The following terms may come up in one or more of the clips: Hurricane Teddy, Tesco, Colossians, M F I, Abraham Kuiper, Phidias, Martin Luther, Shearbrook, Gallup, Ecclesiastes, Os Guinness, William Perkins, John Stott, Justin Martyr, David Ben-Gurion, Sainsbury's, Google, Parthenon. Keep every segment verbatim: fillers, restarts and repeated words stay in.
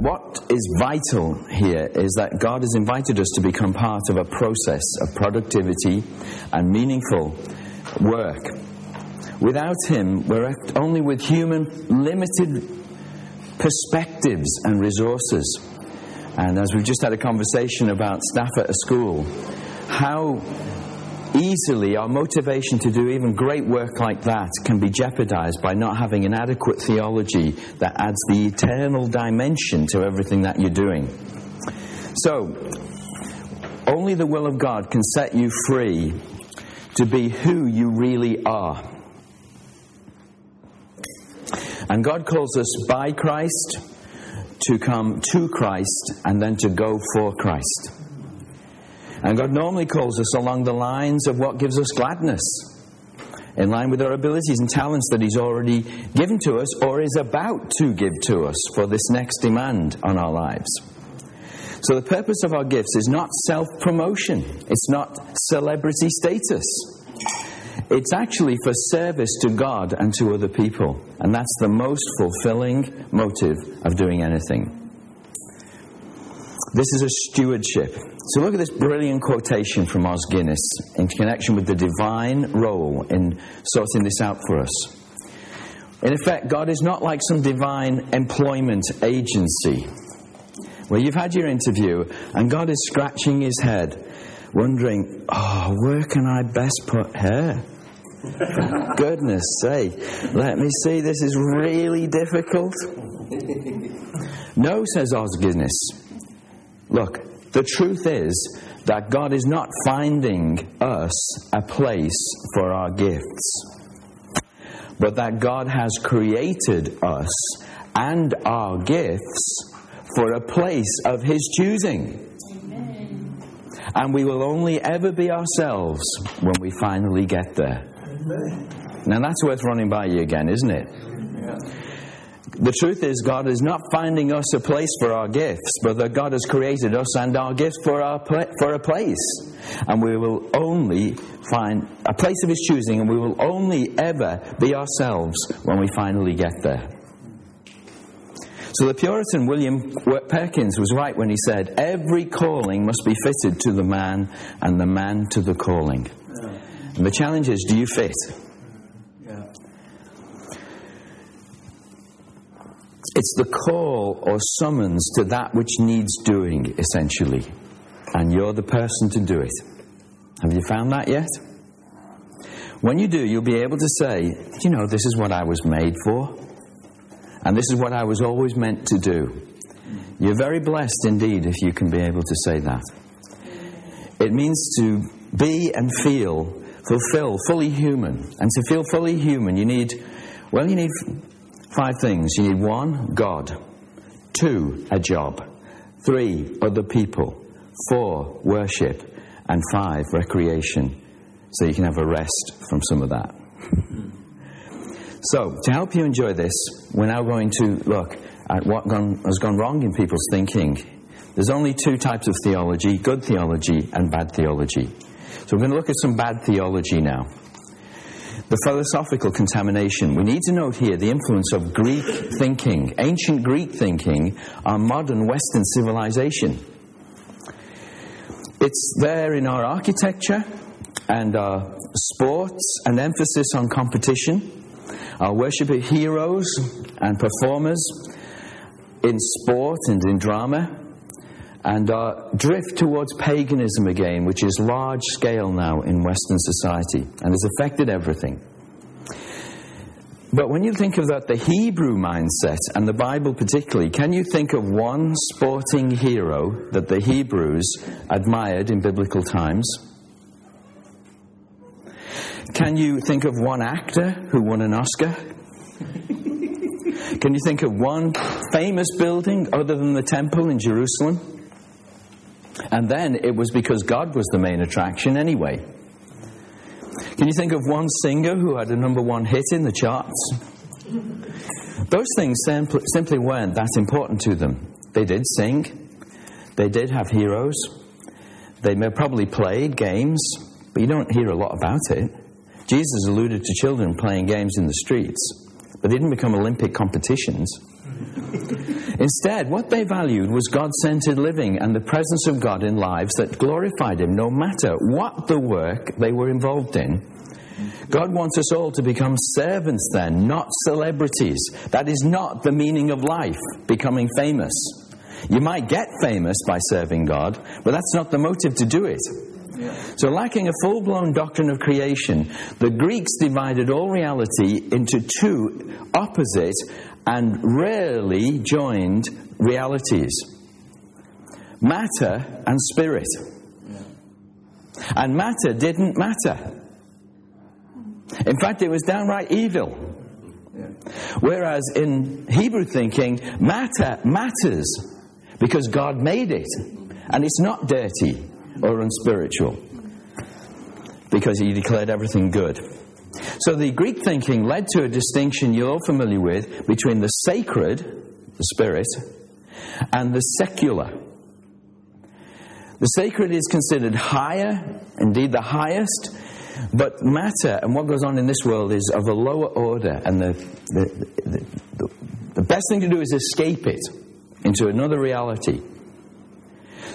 But what is vital here is that God has invited us to become part of a process of productivity and meaningful work. Without Him, we're left only with human limited perspectives and resources. And as we've just had a conversation about staff at a school, how easily our motivation to do even great work like that can be jeopardized by not having an adequate theology that adds the eternal dimension to everything that you're doing. So, only the will of God can set you free to be who you really are. And God calls us by Christ, to come to Christ, and then to go for Christ. And God normally calls us along the lines of what gives us gladness, in line with our abilities and talents that He's already given to us or is about to give to us for this next demand on our lives. So the purpose of our gifts is not self-promotion. It's not celebrity status. It's actually for service to God and to other people. And that's the most fulfilling motive of doing anything. This is a stewardship. So look at this brilliant quotation from Os Guinness in connection with the divine role in sorting this out for us. In effect, God is not like some divine employment agency where you've had your interview and God is scratching his head, wondering, oh, where can I best put her? For goodness sake, let me see, this is really difficult. No, says Os Guinness. Look, the truth is that God is not finding us a place for our gifts, but that God has created us and our gifts for a place of His choosing. Amen. And we will only ever be ourselves when we finally get there. Amen. Now that's worth running by you again, isn't it? Yeah. The truth is, God is not finding us a place for our gifts, but that God has created us and our gifts for our pl- for a place. And we will only find a place of His choosing, and we will only ever be ourselves when we finally get there. So the Puritan William Perkins was right when he said, every calling must be fitted to the man, and the man to the calling. Yeah. And the challenge is, do you fit? It's the call or summons to that which needs doing, essentially. And you're the person to do it. Have you found that yet? When you do, you'll be able to say, you know, this is what I was made for. And this is what I was always meant to do. You're very blessed indeed if you can be able to say that. It means to be and feel, fulfill, fully human. And to feel fully human, you need, well, you need... Five things. You need one, God. Two, a job. Three, other people. Four, worship. And five, recreation. So you can have a rest from some of that. So, to help you enjoy this, we're now going to look at what gone, has gone wrong in people's thinking. There's only two types of theology, good theology and bad theology. So we're going to look at some bad theology now. The philosophical contamination. We need to note here the influence of Greek thinking, ancient Greek thinking, on modern Western civilization. It's there in our architecture and our sports, an emphasis on competition, our worship of heroes and performers in sport and in drama, and our drift towards paganism again, which is large scale now in Western society and has affected everything. But when you think of that, the Hebrew mindset, and the Bible particularly, can you think of one sporting hero that the Hebrews admired in biblical times? Can you think of one actor who won an Oscar? Can you think of one famous building other than the temple in Jerusalem? And then it was because God was the main attraction anyway. Can you think of one singer who had a number one hit in the charts? Those things simpl- simply weren't that important to them. They did sing. They did have heroes. They may probably played games, but you don't hear a lot about it. Jesus alluded to children playing games in the streets, but they didn't become Olympic competitions. Instead, what they valued was God-centered living and the presence of God in lives that glorified him, no matter what the work they were involved in. God wants us all to become servants then, not celebrities. That is not the meaning of life, becoming famous. You might get famous by serving God, but that's not the motive to do it. So lacking a full-blown doctrine of creation, the Greeks divided all reality into two opposite and rarely joined realities. Matter and spirit. And matter didn't matter. In fact, it was downright evil. Whereas in Hebrew thinking, matter matters because God made it. And it's not dirty or unspiritual because he declared everything good. So the Greek thinking led to a distinction you're all familiar with between the sacred, the spirit, and the secular. The sacred is considered higher, indeed the highest, but matter and what goes on in this world is of a lower order, and the the, the, the the best thing to do is escape it into another reality.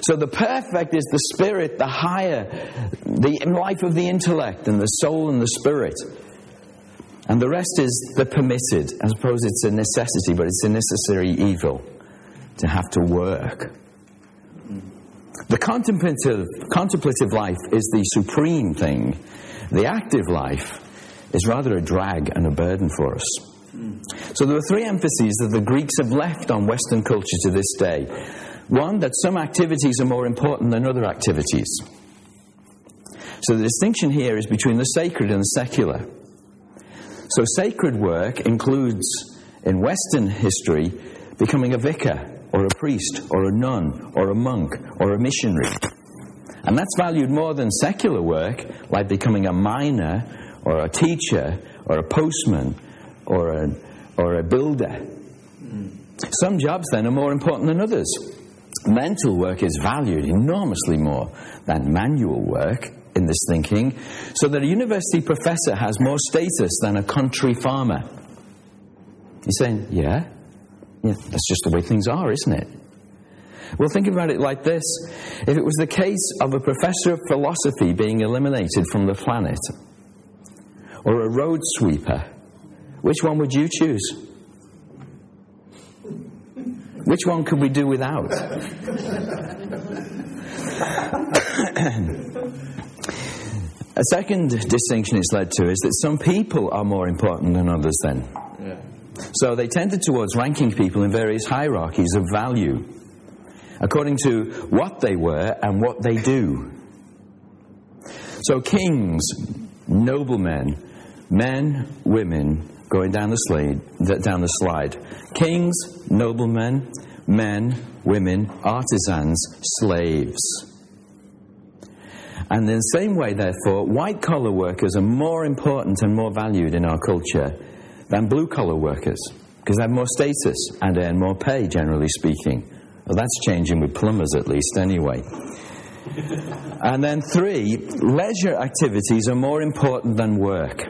So the perfect is the spirit, the higher, the life of the intellect and the soul and the spirit. And the rest is the permitted. I suppose it's a necessity, but it's a necessary evil to have to work. The contemplative, contemplative life is the supreme thing. The active life is rather a drag and a burden for us. So there are three emphases that the Greeks have left on Western culture to this day. One, that some activities are more important than other activities. So the distinction here is between the sacred and the secular. So sacred work includes, in Western history, becoming a vicar, or a priest, or a nun, or a monk, or a missionary. And that's valued more than secular work, like becoming a miner, or a teacher, or a postman, or a, or a builder. Some jobs, then, are more important than others. Mental work is valued enormously more than manual work in this thinking, so that a university professor has more status than a country farmer. You're saying, yeah? Yeah, that's just the way things are, isn't it? Well, think about it like this. If it was the case of a professor of philosophy being eliminated from the planet, or a road sweeper, which one would you choose? Which one could we do without? A second distinction it's led to is that some people are more important than others then. Yeah. So they tended towards ranking people in various hierarchies of value, according to what they were and what they do. So kings, noblemen, men, women, going down the slide, down the slide. Kings, noblemen, men, women, artisans, slaves. And in the same way, therefore, white-collar workers are more important and more valued in our culture than blue-collar workers, because they have more status and earn more pay, generally speaking. Well, that's changing with plumbers, at least, anyway. And then three, leisure activities are more important than work.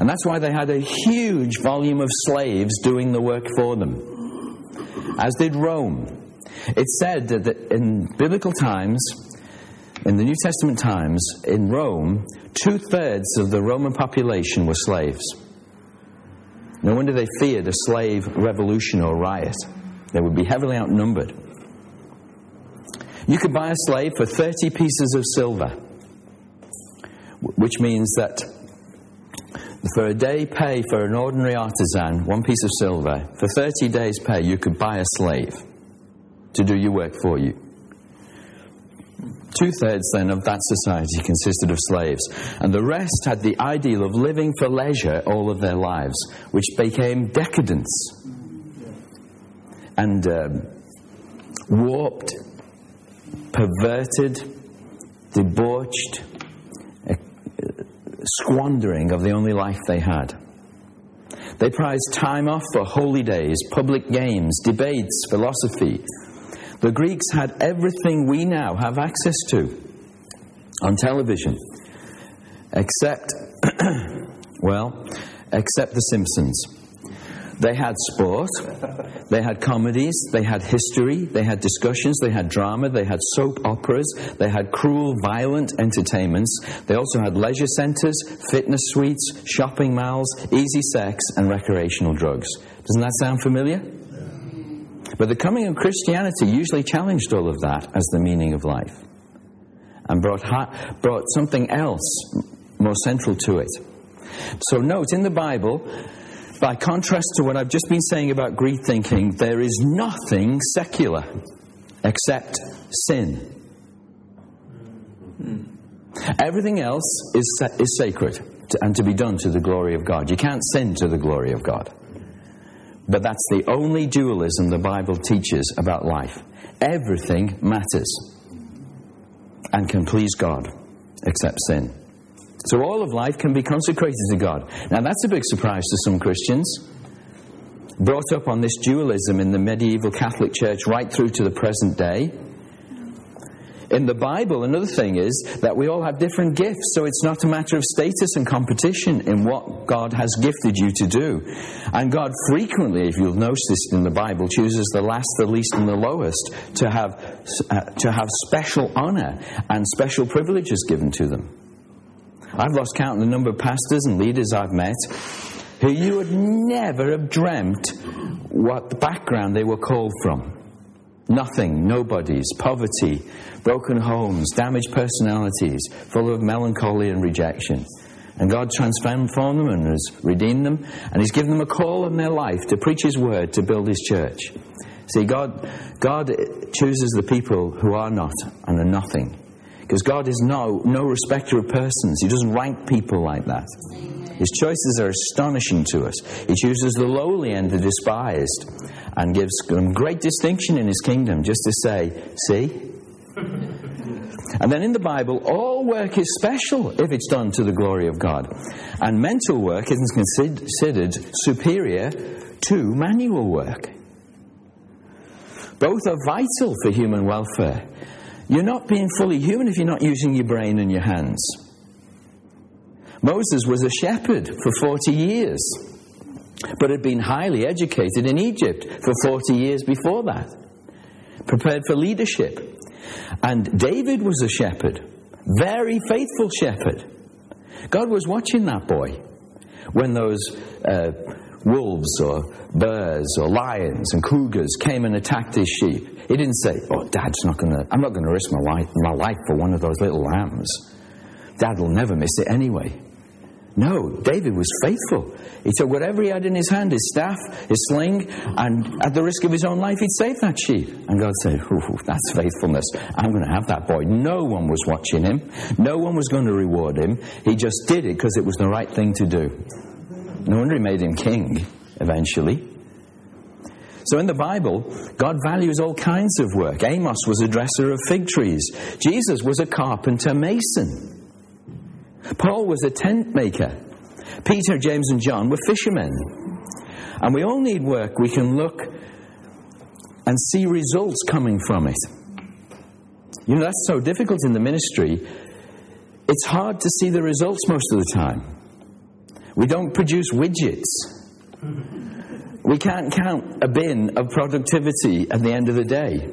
And that's why they had a huge volume of slaves doing the work for them, as did Rome. It's said that in biblical times, in the New Testament times, in Rome, two-thirds of the Roman population were slaves. No wonder they feared a slave revolution or riot. They would be heavily outnumbered. You could buy a slave for thirty pieces of silver, which means that for a day pay for an ordinary artisan, one piece of silver, for thirty days pay you could buy a slave to do your work for you. Two-thirds then of that society consisted of slaves, and the rest had the ideal of living for leisure all of their lives, which became decadence and um, warped, perverted, debauched squandering of the only life they had. They prized time off for holy days, public games, debates, philosophy. The Greeks had everything we now have access to on television, except, well, except The Simpsons. They had sport, they had comedies, they had history, they had discussions, they had drama, they had soap operas, they had cruel, violent entertainments. They also had leisure centres, fitness suites, shopping malls, easy sex and recreational drugs. Doesn't that sound familiar? But the coming of Christianity usually challenged all of that as the meaning of life and brought, ha- brought something else more central to it. So note, in the Bible, by contrast to what I've just been saying about greed thinking, there is nothing secular except sin. Everything else is sa- is sacred to, and to be done to the glory of God. You can't sin to the glory of God. But that's the only dualism the Bible teaches about life. Everything matters and can please God except sin. So all of life can be consecrated to God. Now that's a big surprise to some Christians. Brought up on this dualism in the medieval Catholic Church right through to the present day. In the Bible, another thing is that we all have different gifts, so it's not a matter of status and competition in what God has gifted you to do. And God frequently, if you'll notice this in the Bible, chooses the last, the least, and the lowest to have uh, to have special honor and special privileges given to them. I've lost count of the number of pastors and leaders I've met who you would never have dreamt what the background they were called from. Nothing, nobodies, poverty, broken homes, damaged personalities, full of melancholy and rejection. And God transformed them and has redeemed them, and He's given them a call in their life to preach His word, to build His church. See, God, God chooses the people who are not and are nothing. Because God is no, no respecter of persons. He doesn't rank people like that. His choices are astonishing to us. He chooses the lowly and the despised and gives them great distinction in His kingdom just to say, see? And then in the Bible, all work is special if it's done to the glory of God. And mental work isn't considered superior to manual work. Both are vital for human welfare. You're not being fully human if you're not using your brain and your hands. Moses was a shepherd for forty years, but had been highly educated in Egypt for forty years before that, prepared for leadership. And David was a shepherd, very faithful shepherd. God was watching that boy when those uh, wolves or bears or lions and cougars came and attacked his sheep. He didn't say, oh, Dad's not going to, I'm not going to risk my life, my life for one of those little lambs. Dad will never miss it anyway. No, David was faithful. He took whatever he had in his hand, his staff, his sling, and at the risk of his own life, he'd save that sheep. And God said, oh, that's faithfulness. I'm going to have that boy. No one was watching him. No one was going to reward him. He just did it because it was the right thing to do. No wonder He made him king eventually. So in the Bible, God values all kinds of work. Amos was a dresser of fig trees. Jesus was a carpenter mason. Paul was a tent maker. Peter, James and John were fishermen. And we all need work we can look and see results coming from it. You know, that's so difficult in the ministry. It's hard to see the results most of the time. We don't produce widgets. We can't count a bin of productivity at the end of the day.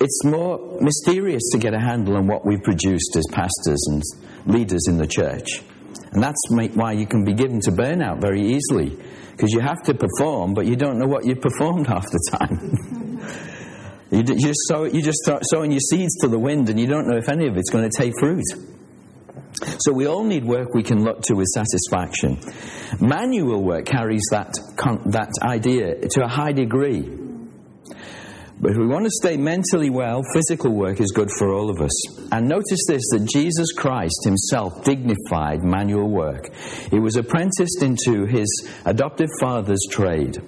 It's more mysterious to get a handle on what we've produced as pastors and leaders in the church. And that's why you can be given to burnout very easily. Because you have to perform, but you don't know what you've performed half the time. You just sow, you just start sowing your seeds to the wind, and you don't know if any of it's going to take fruit. So we all need work we can look to with satisfaction. Manual work carries that that idea to a high degree. But if we want to stay mentally well, physical work is good for all of us. And notice this, that Jesus Christ himself dignified manual work. He was apprenticed into his adoptive father's trade.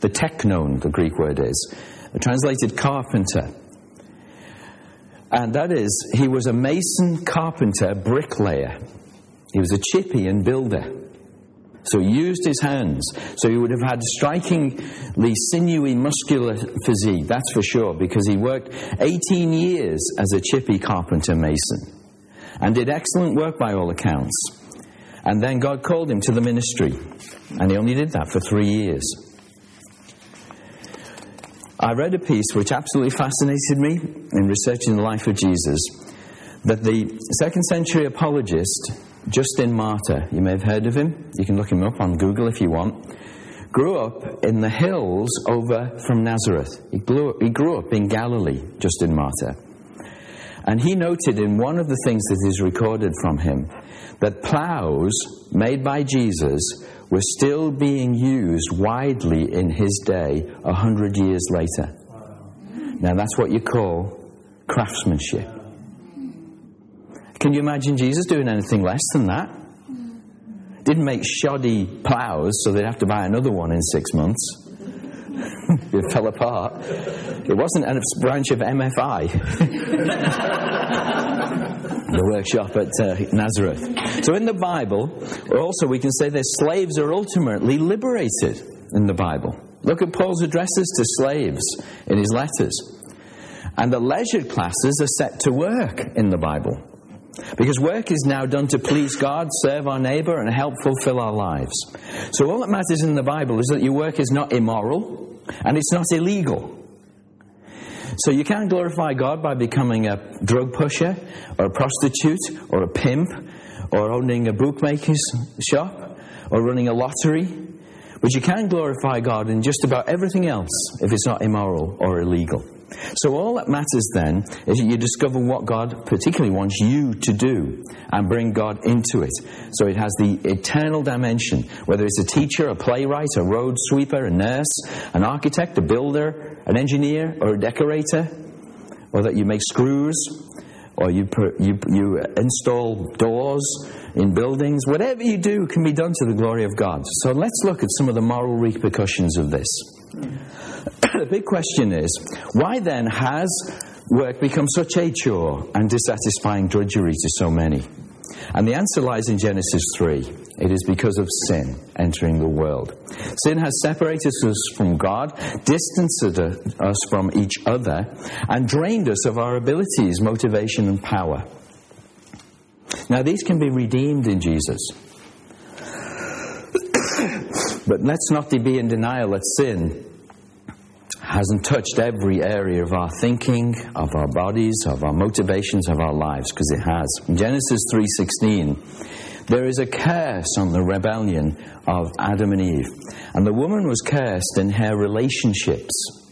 The teknon, the Greek word is. A translated carpenter. And that is, he was a mason, carpenter, bricklayer. He was a chippy and builder. So he used his hands. So he would have had strikingly sinewy, muscular physique, that's for sure, because he worked eighteen years as a chippy, carpenter, mason. And did excellent work by all accounts. And then God called him to the ministry. And he only did that for three years. I read a piece which absolutely fascinated me in researching the life of Jesus. That the second century apologist, Justin Martyr, you may have heard of him. You can look him up on Google if you want. Grew up in the hills over from Nazareth. He grew, he grew up in Galilee, Justin Martyr. And he noted in one of the things that is recorded from him that plows made by Jesus were still being used widely in his day a hundred years later. Now that's what you call craftsmanship. Can you imagine Jesus doing anything less than that? Didn't make shoddy plows so they'd have to buy another one in six months. It fell apart. It wasn't a branch of M F I. The workshop at uh, Nazareth. So in the Bible, also we can say that slaves are ultimately liberated in the Bible. Look at Paul's addresses to slaves in his letters. And the leisured classes are set to work in the Bible. Because work is now done to please God, serve our neighbour, and help fulfil our lives. So all that matters in the Bible is that your work is not immoral, and it's not illegal. So you can't glorify God by becoming a drug pusher, or a prostitute, or a pimp, or owning a bookmaker's shop, or running a lottery. But you can glorify God in just about everything else if it's not immoral or illegal. So all that matters then is that you discover what God particularly wants you to do and bring God into it. So it has the eternal dimension, whether it's a teacher, a playwright, a road sweeper, a nurse, an architect, a builder, an engineer or a decorator, or that you make screws, or you, per, you, you install doors in buildings. Whatever you do can be done to the glory of God. So let's look at some of the moral repercussions of this. The big question is, why then has work become such a chore and dissatisfying drudgery to so many? And the answer lies in Genesis three. It is because of sin entering the world. Sin has separated us from God, distanced us from each other, and drained us of our abilities, motivation, and power. Now, these can be redeemed in Jesus. But let's not be in denial that sin hasn't touched every area of our thinking, of our bodies, of our motivations, of our lives, because it has. In Genesis three sixteen, there is a curse on the rebellion of Adam and Eve. And the woman was cursed in her relationships.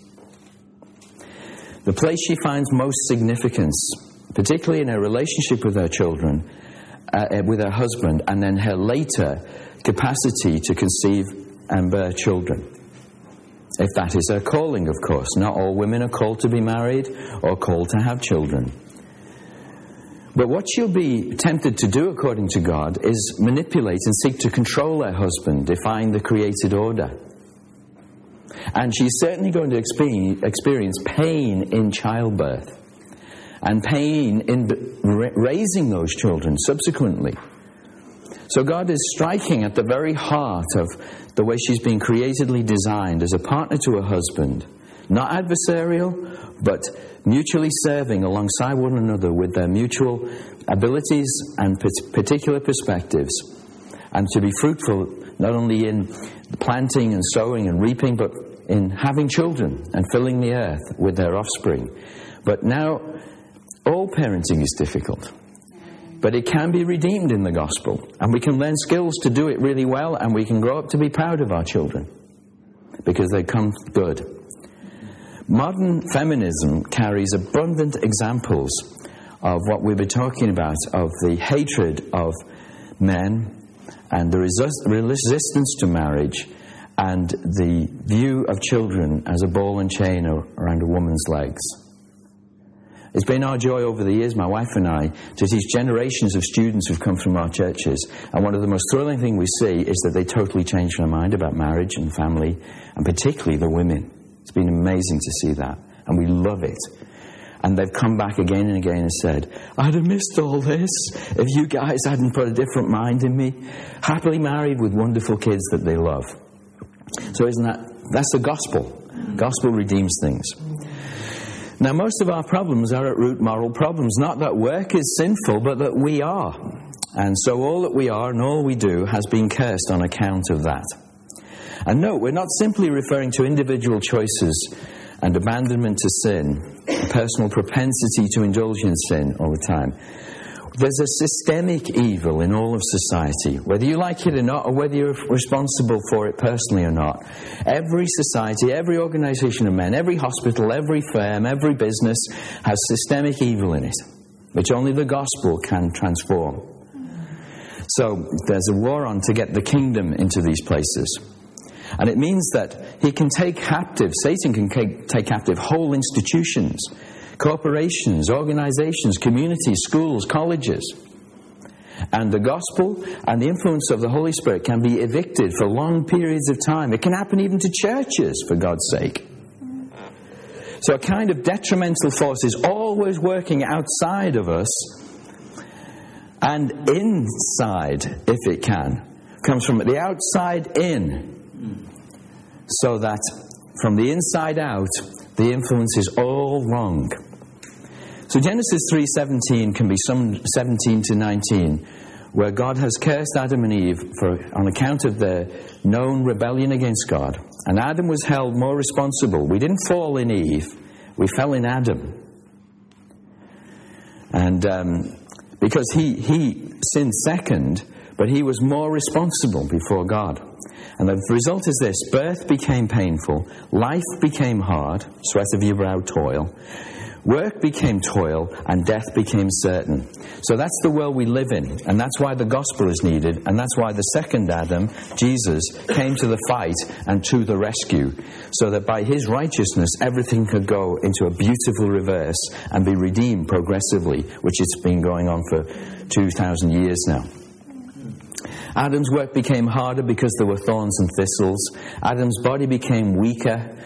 The place she finds most significance, particularly in her relationship with her children, uh, with her husband, and then her later capacity to conceive and bear children. If that is her calling, of course. Not all women are called to be married or called to have children. But what she'll be tempted to do, according to God, is manipulate and seek to control her husband, defying the created order. And she's certainly going to experience pain in childbirth and pain in raising those children subsequently. So God is striking at the very heart of the way she's been creatively designed as a partner to her husband. Not adversarial, but mutually serving alongside one another with their mutual abilities and particular perspectives. And to be fruitful not only in planting and sowing and reaping, but in having children and filling the earth with their offspring. But now, all parenting is difficult. But it can be redeemed in the gospel. And we can learn skills to do it really well, and we can grow up to be proud of our children. Because they come good. Modern feminism carries abundant examples of what we've been talking about, of the hatred of men, and the resistance to marriage, and the view of children as a ball and chain around a woman's legs. It's been our joy over the years, my wife and I, to teach generations of students who've come from our churches. And one of the most thrilling things we see is that they totally change their mind about marriage and family, and particularly the women. It's been amazing to see that, and we love it. And they've come back again and again and said, I'd have missed all this if you guys hadn't put a different mind in me. Happily married with wonderful kids that they love. So isn't that, that's the gospel. Gospel redeems things. Now, most of our problems are at root moral problems. Not that work is sinful, but that we are. And so all that we are and all we do has been cursed on account of that. And note, we're not simply referring to individual choices and abandonment to sin, a personal propensity to indulge in sin all the time. There's a systemic evil in all of society, whether you like it or not, or whether you're responsible for it personally or not. Every society, every organisation of men, every hospital, every firm, every business has systemic evil in it, which only the gospel can transform. So there's a war on to get the kingdom into these places. And it means that he can take captive, Satan can take captive whole institutions, corporations, organizations, communities, schools, colleges. And the gospel and the influence of the Holy Spirit can be evicted for long periods of time. It can happen even to churches, for God's sake. So a kind of detrimental force is always working outside of us and inside, if it can. It comes from the outside in. So that from the inside out, the influence is all wrong. So Genesis three seventeen can be some seventeen to nineteen, where God has cursed Adam and Eve for on account of their known rebellion against God. And Adam was held more responsible. We didn't fall in Eve, we fell in Adam. And um, because he, he sinned second, but he was more responsible before God. And the result is this: birth became painful, life became hard, sweat of your brow toil, work became toil, and death became certain. So that's the world we live in, and that's why the gospel is needed, and that's why the second Adam, Jesus, came to the fight and to the rescue, so that by his righteousness everything could go into a beautiful reverse and be redeemed progressively, which it's been going on for two thousand years now. Adam's work became harder because there were thorns and thistles. Adam's body became weaker,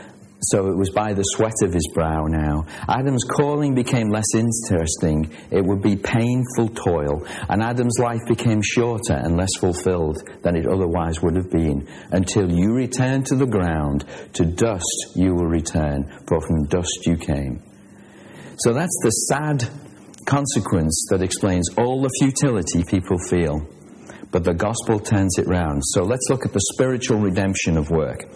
so it was by the sweat of his brow now. Adam's calling became less interesting. It would be painful toil. And Adam's life became shorter and less fulfilled than it otherwise would have been. Until you return to the ground, to dust you will return, for from dust you came. So that's the sad consequence that explains all the futility people feel. But the gospel turns it round. So let's look at the spiritual redemption of work.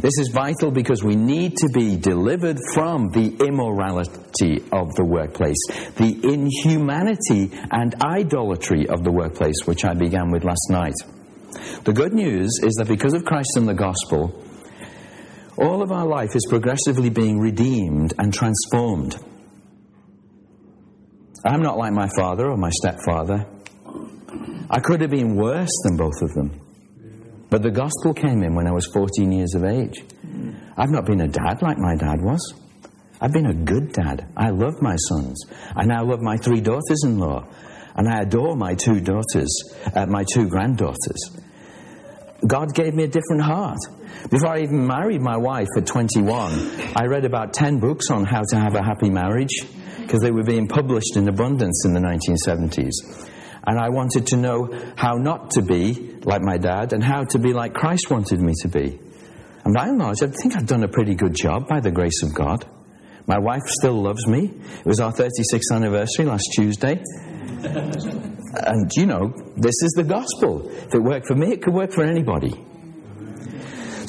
This is vital because we need to be delivered from the immorality of the workplace, the inhumanity and idolatry of the workplace, which I began with last night. The good news is that because of Christ and the gospel, all of our life is progressively being redeemed and transformed. I'm not like my father or my stepfather. I could have been worse than both of them. But the gospel came in when I was fourteen years of age. I've not been a dad like my dad was. I've been a good dad. I love my sons. I now love my three daughters-in-law. And I adore my two daughters, uh, my two granddaughters. God gave me a different heart. Before I even married my wife at twenty-one, I read about ten books on how to have a happy marriage, because they were being published in abundance in the nineteen seventies. And I wanted to know how not to be like my dad and how to be like Christ wanted me to be. And by and large, I think I've done a pretty good job by the grace of God. My wife still loves me. It was our thirty-sixth anniversary last Tuesday. And, you know, this is the gospel. If it worked for me, it could work for anybody.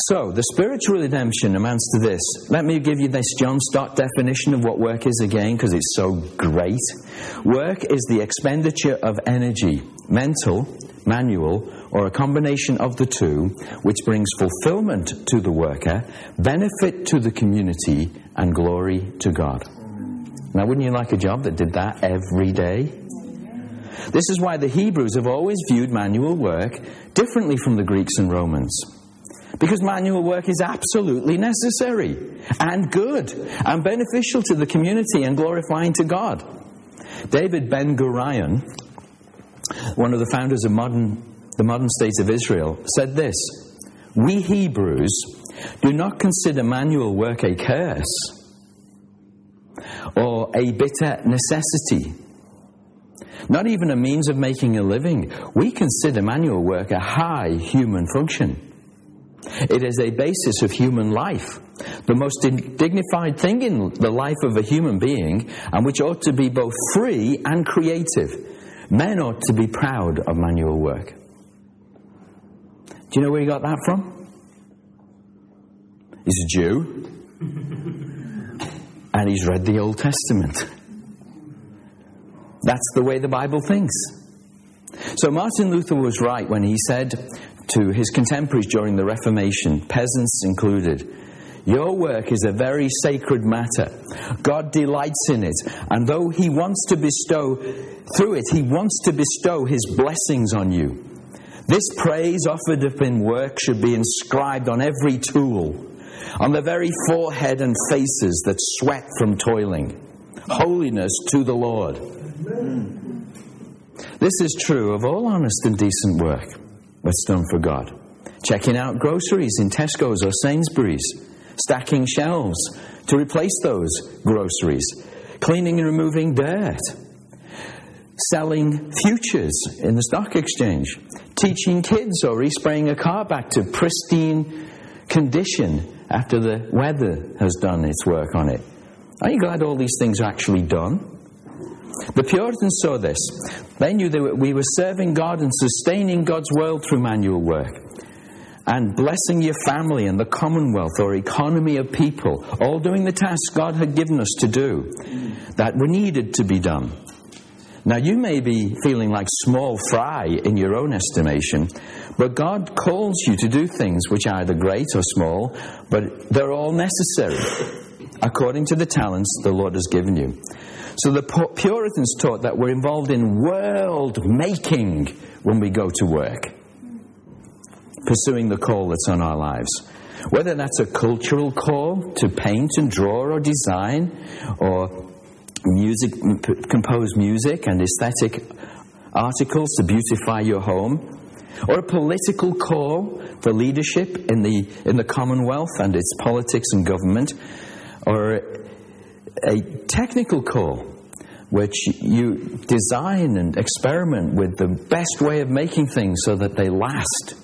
So, the spiritual redemption amounts to this. Let me give you this John Stott definition of what work is again, because it's so great. Work is the expenditure of energy, mental, manual, or a combination of the two, which brings fulfillment to the worker, benefit to the community, and glory to God. Now, wouldn't you like a job that did that every day? This is why the Hebrews have always viewed manual work differently from the Greeks and Romans. Because manual work is absolutely necessary and good and beneficial to the community and glorifying to God. David Ben-Gurion, one of the founders of modern, the modern state of Israel, said this: "We Hebrews do not consider manual work a curse or a bitter necessity, not even a means of making a living. We consider manual work a high human function. It is a basis of human life, the most dignified thing in the life of a human being, and which ought to be both free and creative, Men ought to be proud of manual work. Do you know where he got that from? He's a Jew. And he's read the Old Testament. That's the way the Bible thinks. So Martin Luther was right when he said to his contemporaries during the Reformation, peasants included, "Your work is a very sacred matter. God delights in it, and though he wants to bestow, through it, he wants to bestow his blessings on you. This praise offered up in work should be inscribed on every tool, on the very forehead and faces that sweat from toiling. Holiness to the Lord." Amen. This is true of all honest and decent work that's done for God. Checking out groceries in Tesco's or Sainsbury's. Stacking shelves to replace those groceries. Cleaning and removing dirt. Selling futures in the stock exchange. Teaching kids or respraying a car back to pristine condition after the weather has done its work on it. Are you glad all these things are actually done? The Puritans saw this. They knew that we were serving God and sustaining God's world through manual work. And blessing your family and the commonwealth or economy of people, all doing the task God had given us to do, that were needed to be done. Now you may be feeling like small fry in your own estimation, but God calls you to do things which are either great or small, but they're all necessary, according to the talents the Lord has given you. So the Puritans taught that we're involved in world-making when we go to work, pursuing the call that's on our lives. Whether that's a cultural call to paint and draw or design, or music, p- compose music and aesthetic articles to beautify your home, or a political call for leadership in the in the Commonwealth and its politics and government, or a technical call which you design and experiment with the best way of making things so that they last.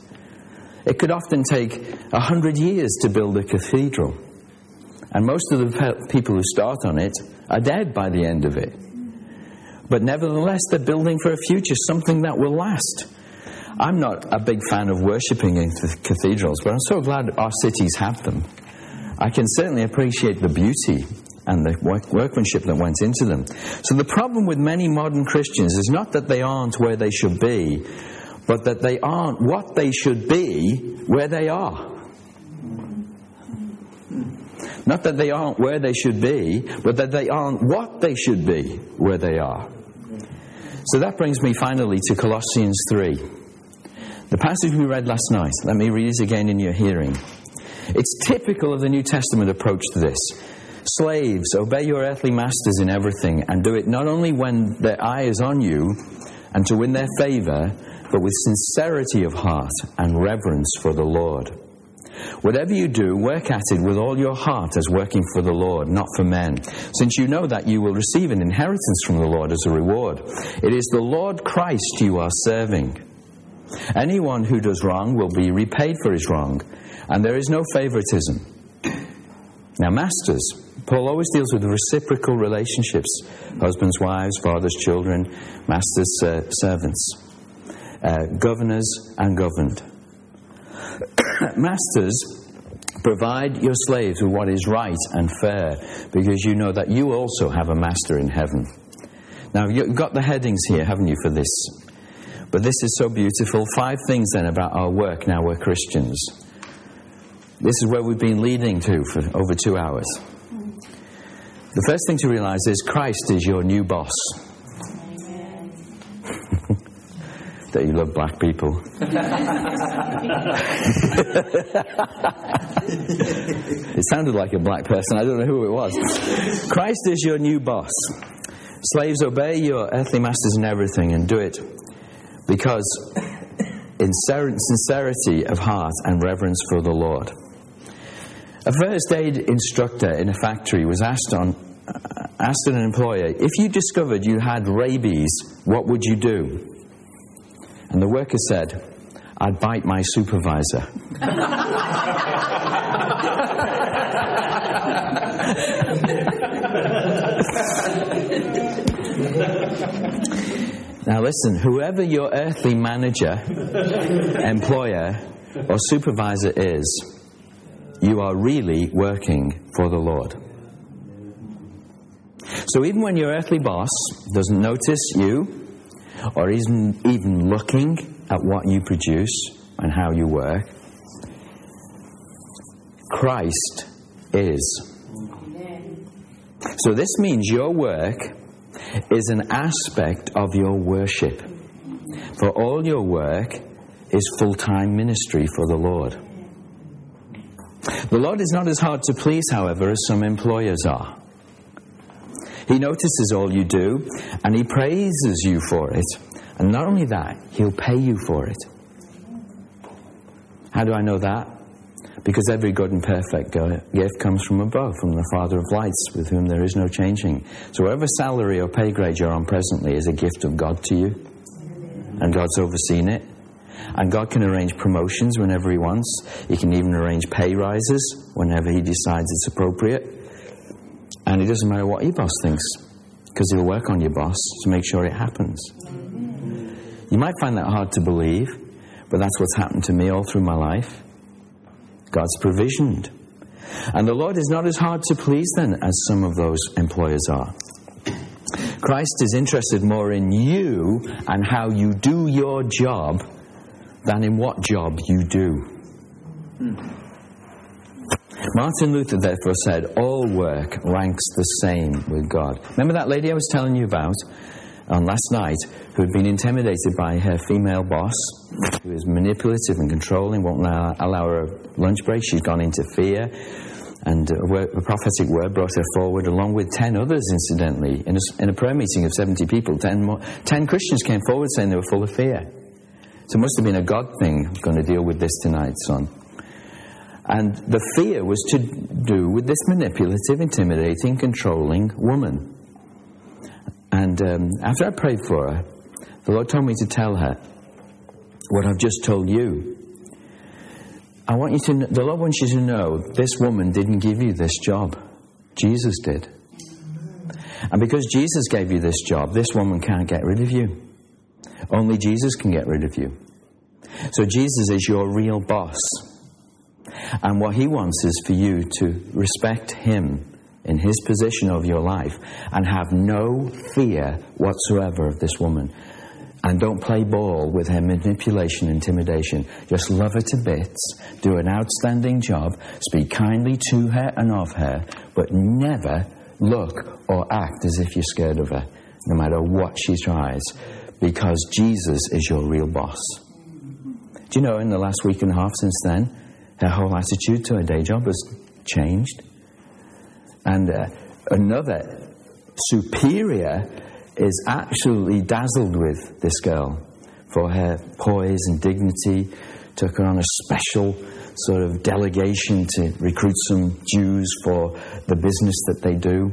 It could often take a hundred years to build a cathedral. And most of the pe- people who start on it are dead by the end of it. But nevertheless, they're building for a future, something that will last. I'm not a big fan of worshipping in th- cathedrals, but I'm so glad our cities have them. I can certainly appreciate the beauty and the work- workmanship that went into them. So the problem with many modern Christians is not that they aren't where they should be, but that they aren't what they should be where they are. Not that they aren't where they should be, but that they aren't what they should be where they are. So that brings me finally to Colossians three. The passage we read last night, let me read it again in your hearing. It's typical of the New Testament approach to this. Slaves, obey your earthly masters in everything, and do it not only when their eye is on you, and to win their favour, but with sincerity of heart and reverence for the Lord. Whatever you do, work at it with all your heart as working for the Lord, not for men, since you know that you will receive an inheritance from the Lord as a reward. It is the Lord Christ you are serving. Anyone who does wrong will be repaid for his wrong, and there is no favoritism. Now, masters, Paul always deals with reciprocal relationships, husbands, wives, fathers, children, masters, uh, servants, uh, governors, and governed. Masters, provide your slaves with what is right and fair, because you know that you also have a master in heaven. Now, you've got the headings here, haven't you, for this? But this is so beautiful. Five things, then, about our work now we're Christians. This is where we've been leading to for over two hours. The first thing to realize is Christ is your new boss. Amen. Don't you love black people? It sounded like a black person. I don't know who it was. Christ is your new boss. Slaves, obey your earthly masters in everything, and do it because in sincerity of heart and reverence for the Lord. A first aid instructor in a factory was asked on uh, asked an employer, if you discovered you had rabies, what would you do? And the worker said, I'd bite my supervisor. Now listen, whoever your earthly manager, employer, or supervisor is, you are really working for the Lord. So even when your earthly boss doesn't notice you, or isn't even looking at what you produce and how you work, Christ is. So this means your work is an aspect of your worship. For all your work is full-time ministry for the Lord. The Lord is not as hard to please, however, as some employers are. He notices all you do, and He praises you for it. And not only that, He'll pay you for it. How do I know that? Because every good and perfect gift comes from above, from the Father of lights, with whom there is no changing. So whatever salary or pay grade you're on presently is a gift of God to you. And God's overseen it. And God can arrange promotions whenever He wants. He can even arrange pay rises whenever He decides it's appropriate. And it doesn't matter what your boss thinks, because He'll work on your boss to make sure it happens. You might find that hard to believe, but that's what's happened to me all through my life. God's provisioned. And the Lord is not as hard to please then as some of those employers are. Christ is interested more in you and how you do your job than in what job you do. Martin Luther therefore said, all work ranks the same with God. Remember that lady I was telling you about on last night, who had been intimidated by her female boss, who is manipulative and controlling, won't allow her a lunch break. She'd gone into fear, and a prophetic word brought her forward, along with ten others, incidentally. In a, in a prayer meeting of seventy people, ten, more, ten Christians came forward saying they were full of fear. So it must have been a God thing. I'm going to deal with this tonight, son. And the fear was to do with this manipulative, intimidating, controlling woman. And um, after I prayed for her, the Lord told me to tell her what I've just told you. I want you to know, the Lord wants you to know, this woman didn't give you this job. Jesus did. And because Jesus gave you this job, this woman can't get rid of you. Only Jesus can get rid of you. So Jesus is your real boss. And what He wants is for you to respect Him in His position of your life, and have no fear whatsoever of this woman. And don't play ball with her manipulation, intimidation. Just love her to bits, do an outstanding job, speak kindly to her and of her, but never look or act as if you're scared of her, no matter what she tries, because Jesus is your real boss. Do you know, in the last week and a half since then, her whole attitude to her day job has changed. And uh, another superior is absolutely dazzled with this girl for her poise and dignity. Took her on a special sort of delegation to recruit some Jews for the business that they do.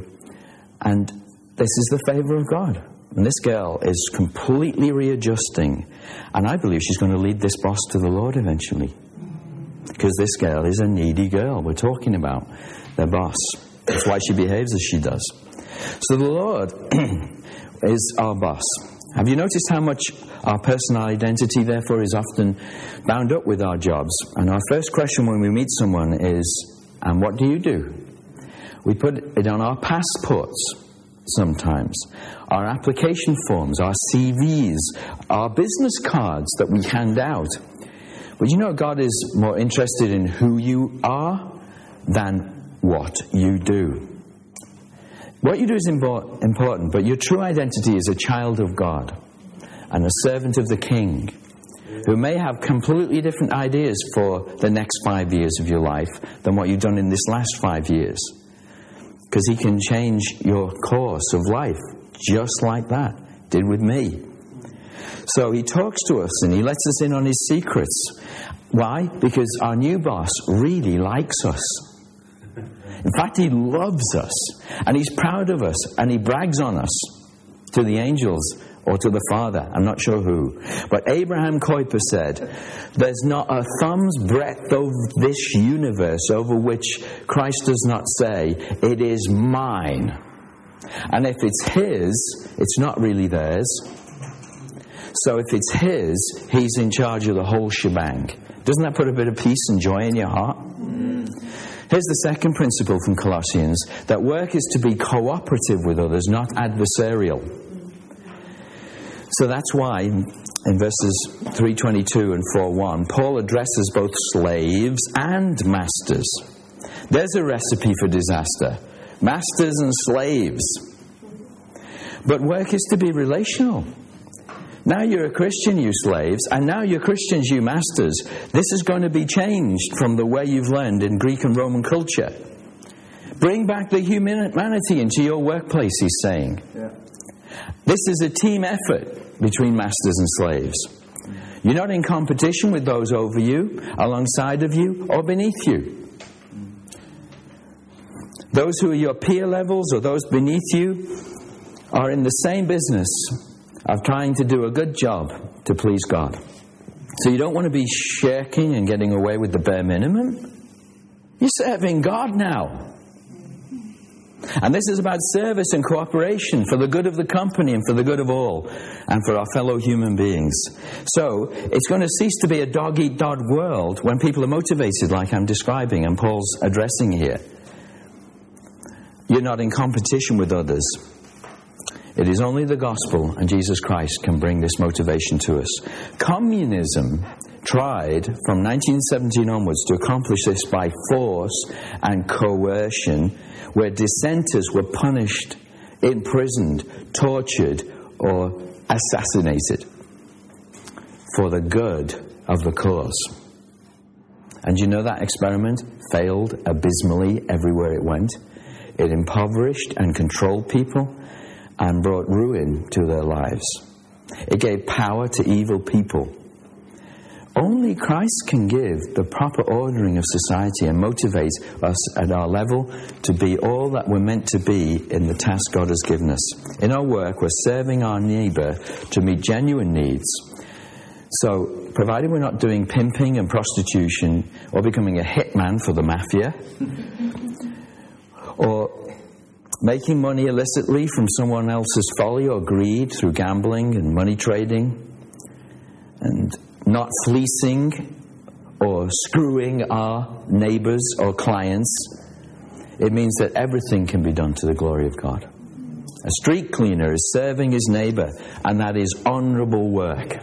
And this is the favor of God. And this girl is completely readjusting. And I believe she's going to lead this boss to the Lord eventually. Because this girl is a needy girl we're talking about, their boss. That's why she behaves as she does. So the Lord is our boss. Have you noticed how much our personal identity, therefore, is often bound up with our jobs? And our first question when we meet someone is, and what do you do? We put it on our passports sometimes, our application forms, our C Vs, our business cards that we hand out. But you know, God is more interested in who you are than what you do. What you do is imbo- important, but your true identity is a child of God and a servant of the King, who may have completely different ideas for the next five years of your life than what you've done in this last five years. Because He can change your course of life just like that did with me. So He talks to us and He lets us in on His secrets. Why? Because our new boss really likes us. In fact, He loves us, and He's proud of us, and He brags on us to the angels or to the Father. I'm not sure who. But Abraham Kuiper said, there's not a thumb's breadth of this universe over which Christ does not say, it is mine. And if it's His, it's not really theirs. So if it's his, he's in charge of the whole shebang. Doesn't that put a bit of peace and joy in your heart? Mm. Here's the second principle from Colossians, that work is to be cooperative with others, not adversarial. So that's why in verses three twenty-two and four one, Paul addresses both slaves and masters. There's a recipe for disaster. Masters and slaves. But work is to be relational. Now you're a Christian, you slaves, and now you're Christians, you masters. This is going to be changed from the way you've learned in Greek and Roman culture. Bring back the humanity into your workplace, he's saying. Yeah. This is a team effort between masters and slaves. You're not in competition with those over you, alongside of you, or beneath you. Those who are your peer levels or those beneath you are in the same business of trying to do a good job to please God. So you don't want to be shirking and getting away with the bare minimum. You're serving God now. And this is about service and cooperation for the good of the company and for the good of all and for our fellow human beings. So it's going to cease to be a dog-eat-dog world when people are motivated like I'm describing and Paul's addressing here. You're not in competition with others. It is only the gospel and Jesus Christ can bring this motivation to us. Communism tried from nineteen seventeen onwards to accomplish this by force and coercion, where dissenters were punished, imprisoned, tortured, or assassinated for the good of the cause. And you know that experiment failed abysmally everywhere it went. It impoverished and controlled people and brought ruin to their lives. It gave power to evil people. Only Christ can give the proper ordering of society and motivate us at our level to be all that we're meant to be in the task God has given us. In our work, we're serving our neighbour to meet genuine needs. So, provided we're not doing pimping and prostitution or becoming a hitman for the mafia, or making money illicitly from someone else's folly or greed through gambling and money trading, and not fleecing or screwing our neighbours or clients, it means that everything can be done to the glory of God. A street cleaner is serving his neighbour, and that is honourable work.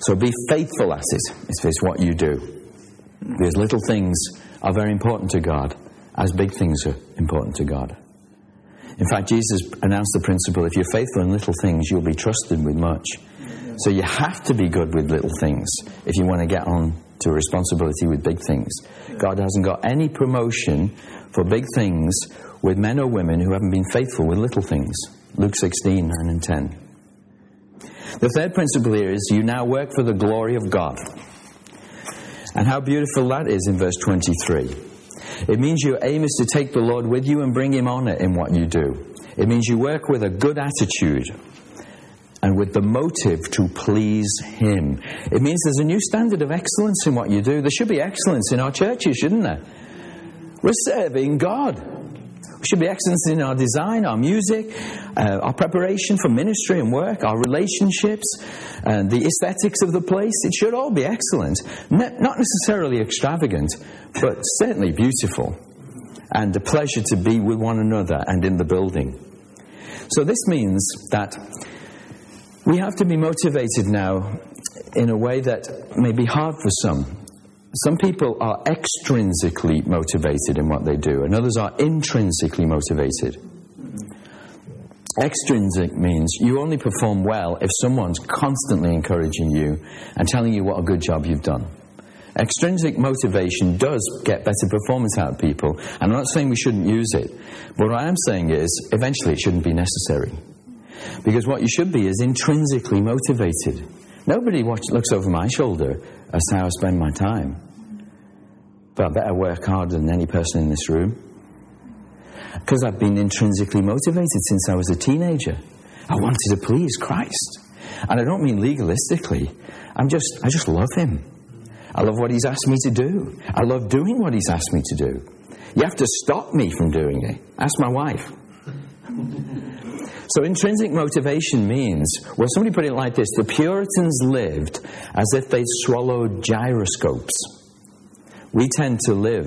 So be faithful at it, if it's what you do. Because little things are very important to God, as big things are important to God. In fact, Jesus announced the principle, if you're faithful in little things, you'll be trusted with much. So you have to be good with little things if you want to get on to responsibility with big things. God hasn't got any promotion for big things with men or women who haven't been faithful with little things. Luke sixteen, nine and ten. The third principle here is you now work for the glory of God. And how beautiful that is in verse twenty-three. It means your aim is to take the Lord with you and bring him honor in what you do. It means you work with a good attitude and with the motive to please him. It means there's a new standard of excellence in what you do. There should be excellence in our churches, shouldn't there? We're serving God. There should be excellence in our design, our music, uh, our preparation for ministry and work, our relationships, and the aesthetics of the place. It should all be excellent. Ne- not necessarily extravagant, but certainly beautiful. And a pleasure to be with one another and in the building. So this means that we have to be motivated now in a way that may be hard for some. Some people are extrinsically motivated in what they do, and others are intrinsically motivated. Extrinsic means you only perform well if someone's constantly encouraging you and telling you what a good job you've done. Extrinsic motivation does get better performance out of people, and I'm not saying we shouldn't use it, but what I am saying is eventually it shouldn't be necessary. Because what you should be is intrinsically motivated. Nobody watch, looks over my shoulder as to how I spend my time. But I better work harder than any person in this room. Because I've been intrinsically motivated since I was a teenager. I wanted to please Christ. And I don't mean legalistically. I'm just, I just love him. I love what he's asked me to do. I love doing what he's asked me to do. You have to stop me from doing it. Ask my wife. So intrinsic motivation means, well, somebody put it like this: the Puritans lived as if they'd swallowed gyroscopes. We tend to live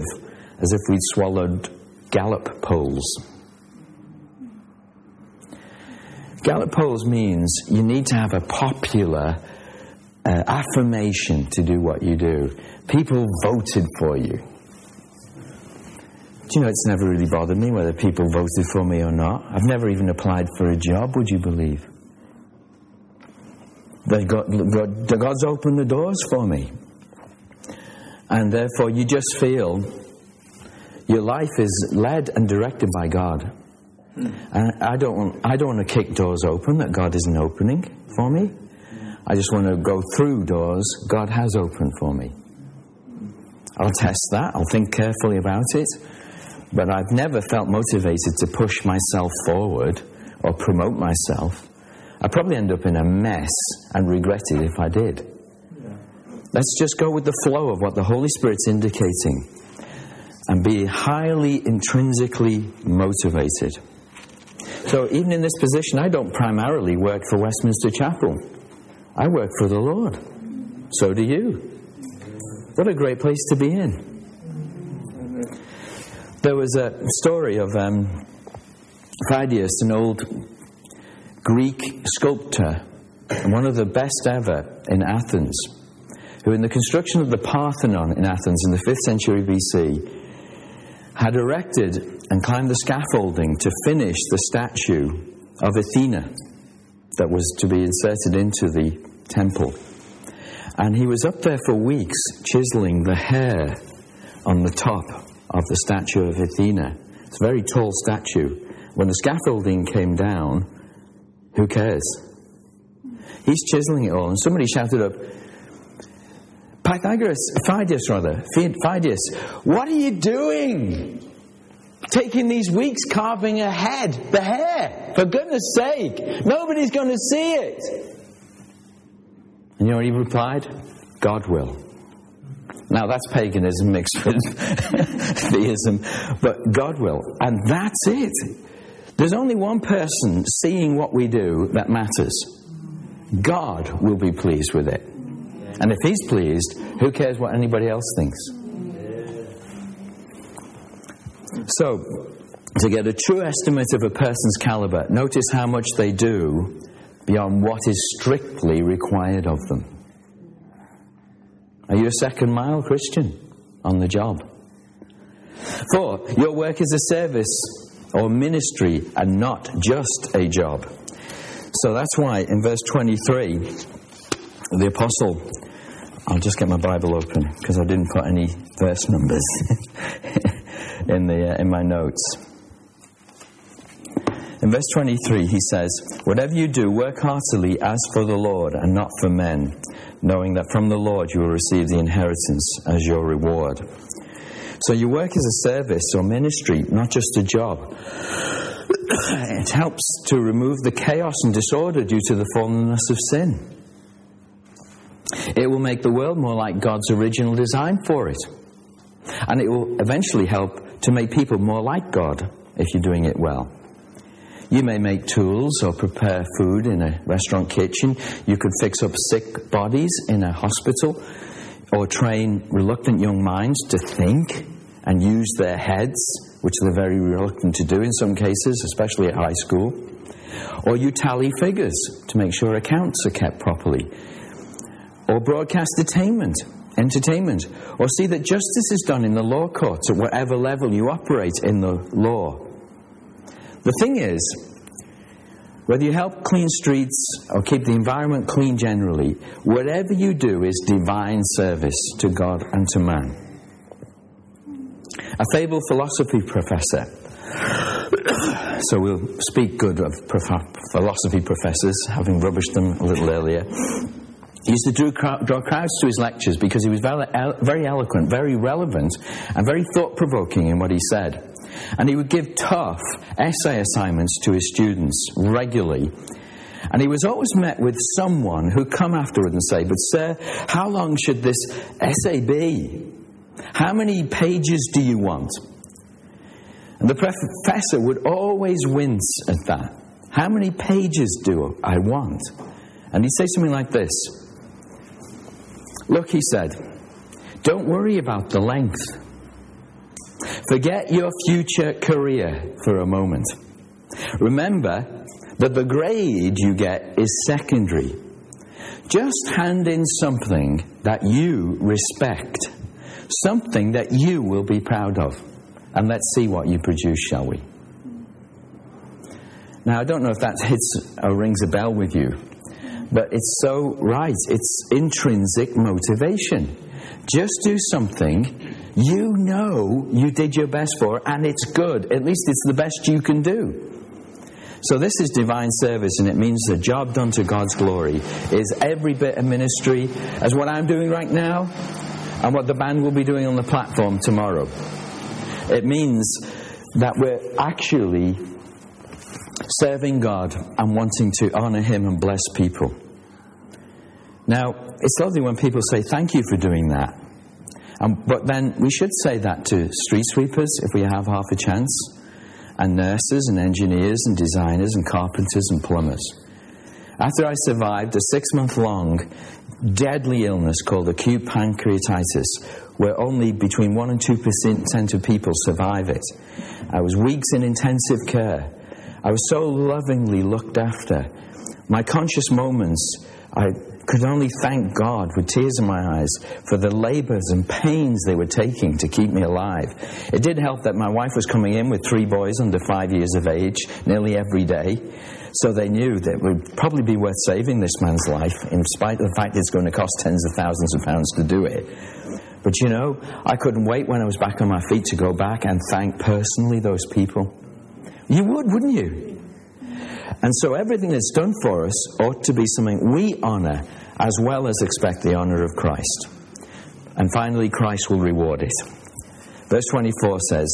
as if we'd swallowed Gallup polls. Gallup polls means you need to have a popular uh, affirmation to do what you do. People voted for you. Do you know, it's never really bothered me whether people voted for me or not. I've never even applied for a job, would you believe? That God, God, that God's opened the doors for me. And therefore you just feel your life is led and directed by God. And I don't want, I don't want to kick doors open that God isn't opening for me. I just want to go through doors God has opened for me. I'll test that. I'll think carefully about it. But I've never felt motivated to push myself forward or promote myself. I'd probably end up in a mess and regret it if I did. Yeah. Let's just go with the flow of what the Holy Spirit's indicating and be highly intrinsically motivated. So even in this position, I don't primarily work for Westminster Chapel. I work for the Lord. So do you. What a great place to be in. There was a story of um, Phidias, an old Greek sculptor, and one of the best ever in Athens, who in the construction of the Parthenon in Athens in the fifth century B C had erected and climbed the scaffolding to finish the statue of Athena that was to be inserted into the temple. And he was up there for weeks chiseling the hair on the top of the statue of Athena. It's a very tall statue. When the scaffolding came down, who cares? He's chiseling it all, and somebody shouted up, Pythagoras, Phidias rather, Phidias, what are you doing? Taking these weeks carving a head, the hair, for goodness sake, nobody's going to see it. And you know what he replied? God will. Now, that's paganism mixed with theism, but God will. And that's it. There's only one person seeing what we do that matters. God will be pleased with it. And if he's pleased, who cares what anybody else thinks? So, to get a true estimate of a person's caliber, notice how much they do beyond what is strictly required of them. Are you a second mile Christian on the job? Four, your work is a service or ministry and not just a job. So that's why in verse twenty-three, the apostle, I'll just get my Bible open because I didn't put any verse numbers in the uh, in my notes. In verse twenty-three, he says, whatever you do, work heartily as for the Lord and not for men, knowing that from the Lord you will receive the inheritance as your reward. So your work is a service or ministry, not just a job. It helps to remove the chaos and disorder due to the fallenness of sin. It will make the world more like God's original design for it. And it will eventually help to make people more like God if you're doing it well. You may make tools or prepare food in a restaurant kitchen. You could fix up sick bodies in a hospital or train reluctant young minds to think and use their heads, which they're very reluctant to do in some cases, especially at high school. Or you tally figures to make sure accounts are kept properly. Or broadcast entertainment, entertainment. Or see that justice is done in the law courts at whatever level you operate in the law. The thing is, whether you help clean streets or keep the environment clean generally, whatever you do is divine service to God and to man. A fabled philosophy professor, so we'll speak good of prof- philosophy professors, having rubbished them a little earlier, he used to drew, draw crowds to his lectures because he was very eloquent, very relevant, and very thought-provoking in what he said. And he would give tough essay assignments to his students regularly. And he was always met with someone who'd come afterward and say, but sir, how long should this essay be? How many pages do you want? And the professor would always wince at that. How many pages do I want? And he says something like this. Look, he said, don't worry about the length. Forget your future career for a moment. Remember that the grade you get is secondary. Just hand in something that you respect, something that you will be proud of, and let's see what you produce, shall we? Now, I don't know if that hits or rings a bell with you, but it's so right. It's intrinsic motivation. Just do something you know you did your best for, and it's good. At least it's the best you can do. So this is divine service, and it means the job done to God's glory is every bit of ministry as what I'm doing right now and what the band will be doing on the platform tomorrow. It means that we're actually serving God and wanting to honor Him and bless people. Now, it's lovely when people say, thank you for doing that. Um, but then we should say that to street sweepers if we have half a chance, and nurses and engineers and designers and carpenters and plumbers. After I survived a six-month-long deadly illness called acute pancreatitis, where only between one and two percent of people survive it, I was weeks in intensive care. I was so lovingly looked after. My conscious moments, I could only thank God with tears in my eyes for the labors and pains they were taking to keep me alive. It did help that my wife was coming in with three boys under five years of age nearly every day, so they knew that it would probably be worth saving this man's life, in spite of the fact it's going to cost tens of thousands of pounds to do it. But you know, I couldn't wait when I was back on my feet to go back and thank personally those people. You would, wouldn't you? And so everything that's done for us ought to be something we honour as well as expect the honour of Christ. And finally, Christ will reward it. Verse twenty-four says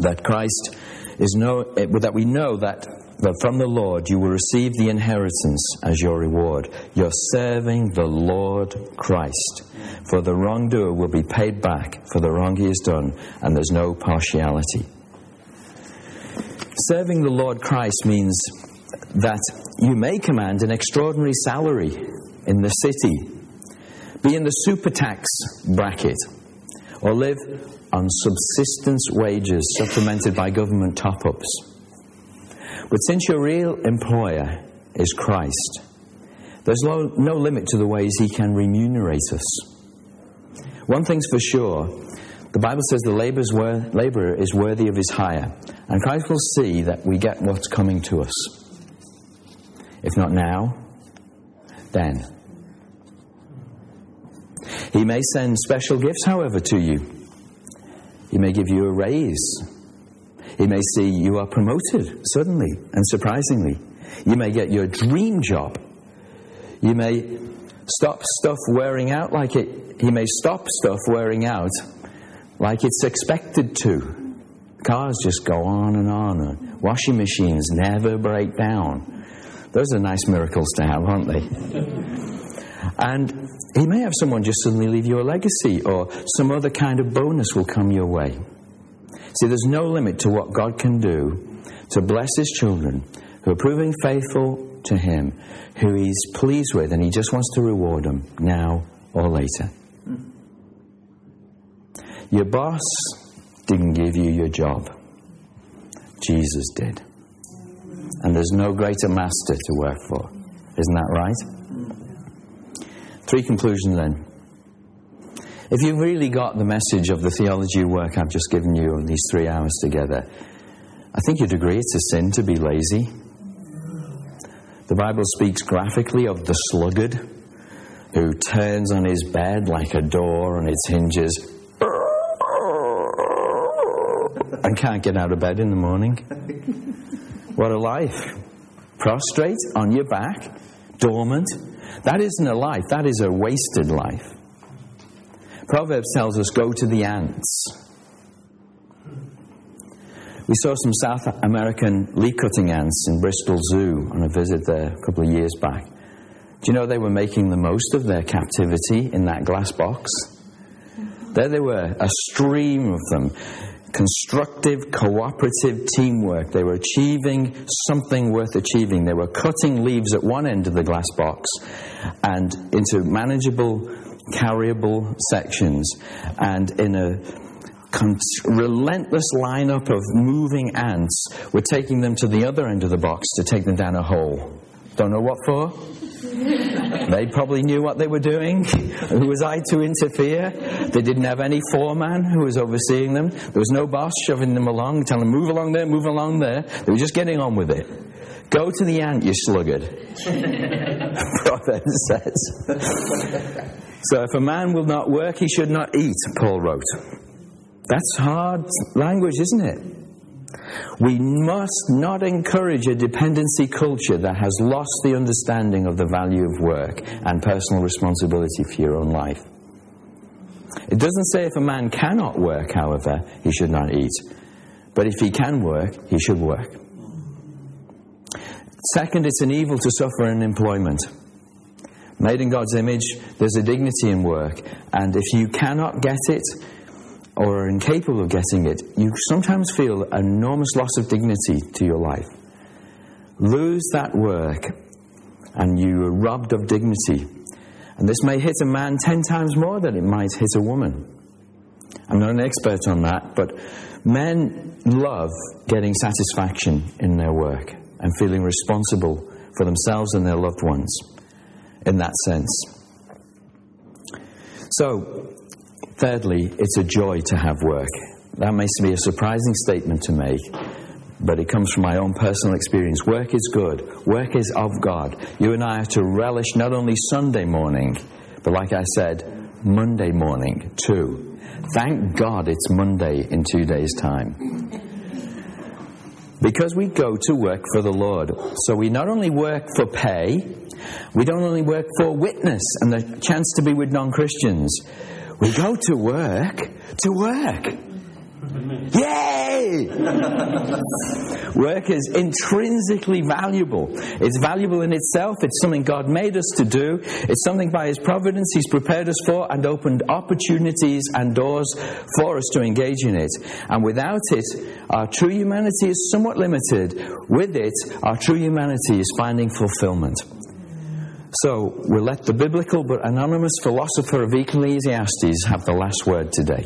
that Christ is no, that we know that, that from the Lord you will receive the inheritance as your reward. You're serving the Lord Christ. For the wrongdoer will be paid back for the wrong he has done, and there's no partiality. Serving the Lord Christ means that you may command an extraordinary salary in the city, be in the super tax bracket, or live on subsistence wages supplemented by government top-ups. But since your real employer is Christ, there's no, no limit to the ways he can remunerate us. One thing's for sure. The Bible says the labor's wor- laborer is worthy of his hire. And Christ will see that we get what's coming to us. If not now, then. He may send special gifts, however, to you. He may give you a raise. He may see you are promoted suddenly and surprisingly. You may get your dream job. You may stop stuff wearing out like it. He may stop stuff wearing out. Like it's expected to. Cars just go on and on, and washing machines never break down. Those are nice miracles to have, aren't they? And he may have someone just suddenly leave you a legacy, or some other kind of bonus will come your way. See, there's no limit to what God can do to bless his children who are proving faithful to him, who he's pleased with, and he just wants to reward them now or later. Your boss didn't give you your job. Jesus did. And there's no greater master to work for. Isn't that right? Three conclusions then. If you've really got the message of the theology work I've just given you in these three hours together, I think you'd agree it's a sin to be lazy. The Bible speaks graphically of the sluggard who turns on his bed like a door on its hinges, and can't get out of bed in the morning. What a life. Prostrate, on your back, dormant. That isn't a life, that is a wasted life. Proverbs tells us, go to the ants. We saw some South American leaf-cutting ants in Bristol Zoo on a visit there a couple of years back. Do you know they were making the most of their captivity in that glass box? There they were, a stream of them, constructive, cooperative teamwork. They were achieving something worth achieving. They were cutting leaves at one end of the glass box and into manageable, carryable sections, and in a con- relentless lineup of moving ants, we're taking them to the other end of the box to take them down a hole. Don't know what for? They probably knew what they were doing. Who was I to interfere? They didn't have any foreman who was overseeing them. There was no boss shoving them along, telling them, move along there, move along there. They were just getting on with it. Go to the ant, you sluggard. Proverbs says. So if a man will not work, he should not eat, Paul wrote. That's hard language, isn't it? We must not encourage a dependency culture that has lost the understanding of the value of work and personal responsibility for your own life. It doesn't say if a man cannot work, however, he should not eat. But if he can work, he should work. Second, it's an evil to suffer in employment. Made in God's image, there's a dignity in work. And if you cannot get it, or are incapable of getting it, you sometimes feel enormous loss of dignity to your life. Lose that work, and you are robbed of dignity. And this may hit a man ten times more than it might hit a woman. I'm not an expert on that, but men love getting satisfaction in their work and feeling responsible for themselves and their loved ones in that sense. So, thirdly, it's a joy to have work. That may be a surprising statement to make, but it comes from my own personal experience. Work is good. Work is of God. You and I have to relish not only Sunday morning, but like I said, Monday morning too. Thank God it's Monday in two days' time. Because we go to work for the Lord. So we not only work for pay, we don't only work for witness and the chance to be with non-Christians. We go to work, to work. Yay! Work is intrinsically valuable. It's valuable in itself. It's something God made us to do. It's something by His providence He's prepared us for and opened opportunities and doors for us to engage in it. And without it, our true humanity is somewhat limited. With it, our true humanity is finding fulfillment. So, we'll let the biblical but anonymous philosopher of Ecclesiastes have the last word today.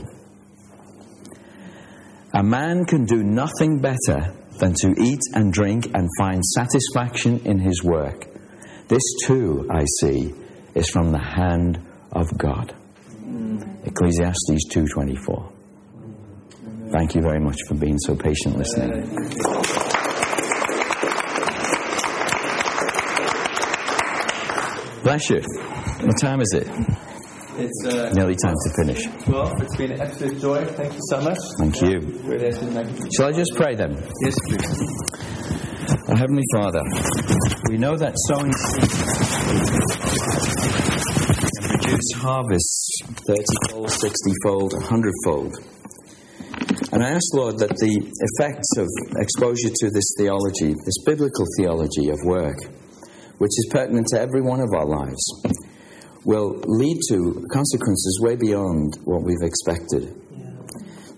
A man can do nothing better than to eat and drink and find satisfaction in his work. This too, I see, is from the hand of God. Ecclesiastes two twenty-four. Thank you very much for being so patient listening. Bless you. What time is it? It's uh, nearly time to finish. Well, it's been an absolute joy. Thank you so much. Thank you. Shall I just pray then? Yes, please. Our Heavenly Father, we know that sowing seeds can produce harvests thirty-fold, sixty-fold, one hundred-fold. And I ask, Lord, that the effects of exposure to this theology, this biblical theology of work, which is pertinent to every one of our lives, will lead to consequences way beyond what we've expected. Yeah.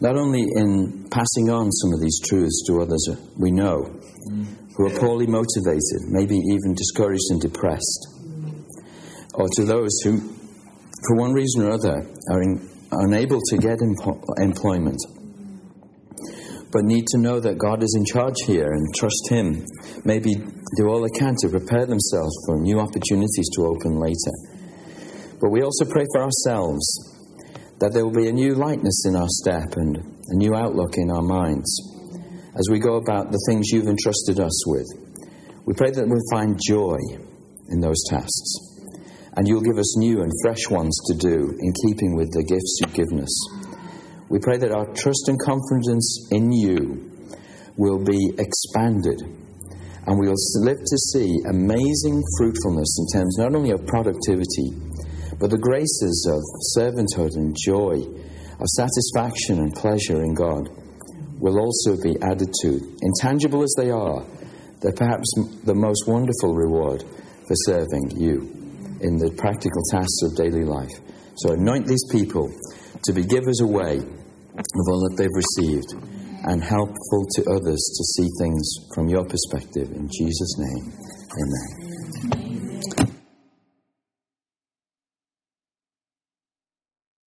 Not only in passing on some of these truths to others we know, mm. who are poorly motivated, maybe even discouraged and depressed, mm. or to those who, for one reason or other, are, in, are unable to get empo- employment, but need to know that God is in charge here and trust Him. Maybe do all they can to prepare themselves for new opportunities to open later. But we also pray for ourselves that there will be a new lightness in our step and a new outlook in our minds as we go about the things You've entrusted us with. We pray that we'll find joy in those tasks, and You'll give us new and fresh ones to do in keeping with the gifts You've given us. We pray that our trust and confidence in You will be expanded, and we will live to see amazing fruitfulness in terms not only of productivity, but the graces of servanthood and joy, of satisfaction and pleasure in God will also be added to. Intangible as they are, they're perhaps the most wonderful reward for serving You in the practical tasks of daily life. So anoint these people to be givers away of all that they've received, and helpful to others to see things from your perspective. In Jesus' name, amen.